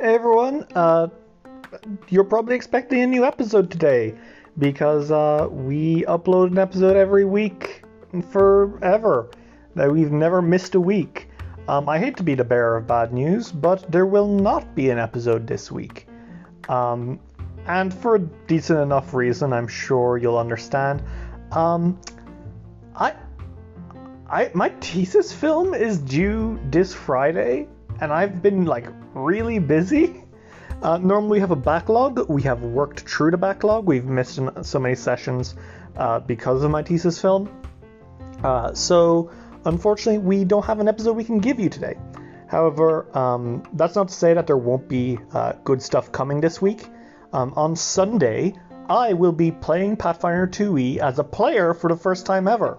Hey everyone, you're probably expecting a new episode today, because we upload an episode every week forever. That we've never missed a week. I hate to be the bearer of bad news, but there will not be an episode this week. And for a decent enough reason, I'm sure you'll understand. My thesis film is due this Friday, and I've been really busy. Normally we have a backlog. We have worked through the backlog. We've missed so many sessions because of my thesis film. So unfortunately we don't have an episode we can give you today. However, that's not to say that there won't be good stuff coming this week. On Sunday I will be playing Pathfinder 2e as a player for the first time ever.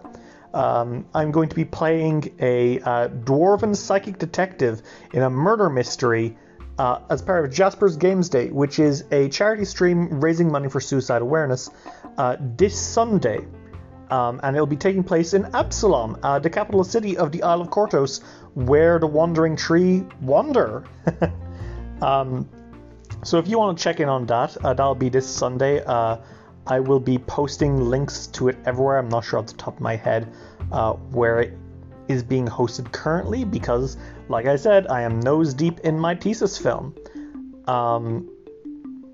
I'm going to be playing a dwarven psychic detective in a murder mystery as part of Jasper's Games Day, which is a charity stream raising money for suicide awareness this Sunday. And it'll be taking place in Absalom, the capital city of the Isle of Kortos, where the wandering tree wander. So if you want to check in on that, that'll be this Sunday. I will be posting links to it everywhere. I'm not sure off the top of my head where it is being hosted currently because, like I said, I am nose deep in my thesis film.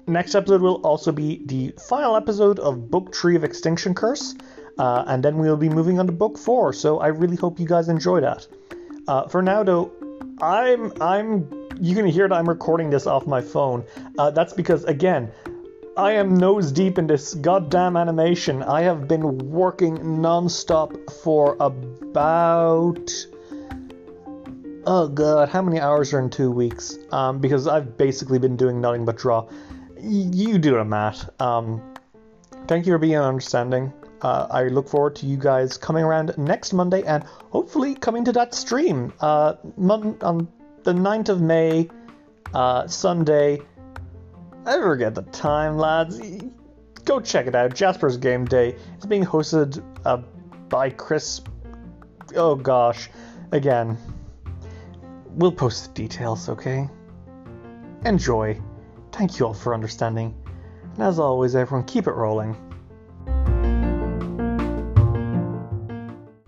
Next episode will also be the final episode of Book 3 of Extinction Curse, and then we'll be moving on to Book 4, so I really hope you guys enjoy that. For now, though, you can hear that I'm recording this off my phone. That's because, again, I am nose deep in this goddamn animation. I have been working non-stop for about... oh god, how many hours are in 2 weeks? Because I've basically been doing nothing but draw. You do it, Matt. Thank you for being understanding. I look forward to you guys coming around next Monday and hopefully coming to that stream. On the 9th of May, Sunday... I forget the time, lads. Go check it out. Jasper's Game Day. It's being hosted by Chris. Oh gosh. Again. We'll post the details, okay? Enjoy. Thank you all for understanding. And as always, everyone, keep it rolling.